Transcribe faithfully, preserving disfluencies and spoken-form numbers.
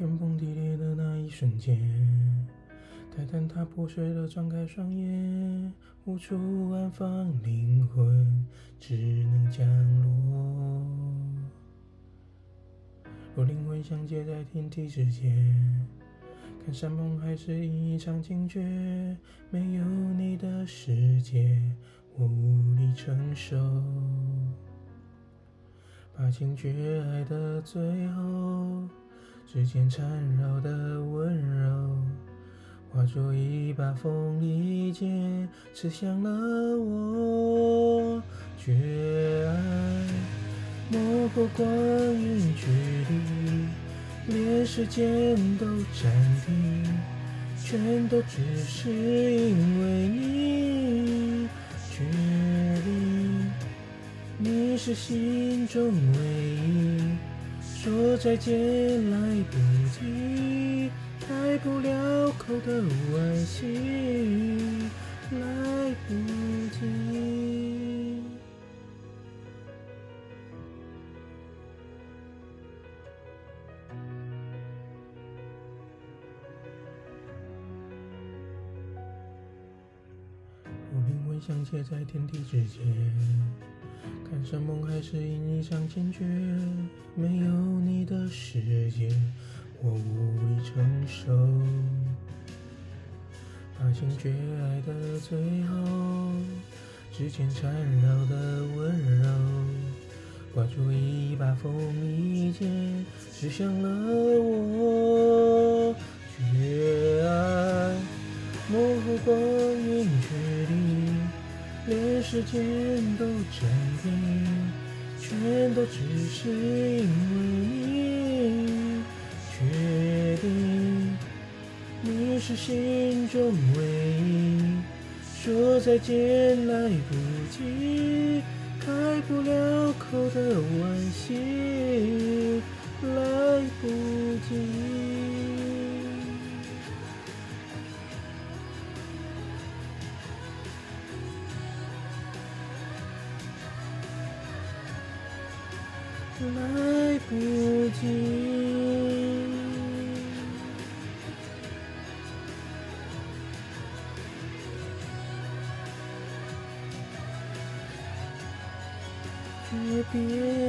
天崩地裂的那一瞬间，泰坦塔破碎的张开双眼，无处安放灵魂，只能降落。若灵魂相接在天地之间，看山盟海誓一场惊觉，没有你的世界，我无力承受。把情去爱的最后，指尖缠绕的温柔，化作一把锋利剑，刺向了我。绝爱模糊光阴距离，连时间都暂停，全都只是因为你。距离，你是心中唯一，说再见来不及，开不了口的惋惜，来不及。我灵魂相接在天地之间，看山盟海誓因一场惊觉，没有你的世界，我无力承受。把情绝爱的最后，指尖缠绕的温柔，化作一把锋利剑，刺向了我。绝爱模糊光阴距离，连时间都暂停，全都只是因为你。确定，你是心中唯一，说再见来不及，开不了口的惋惜，来不及。来不及，诀别。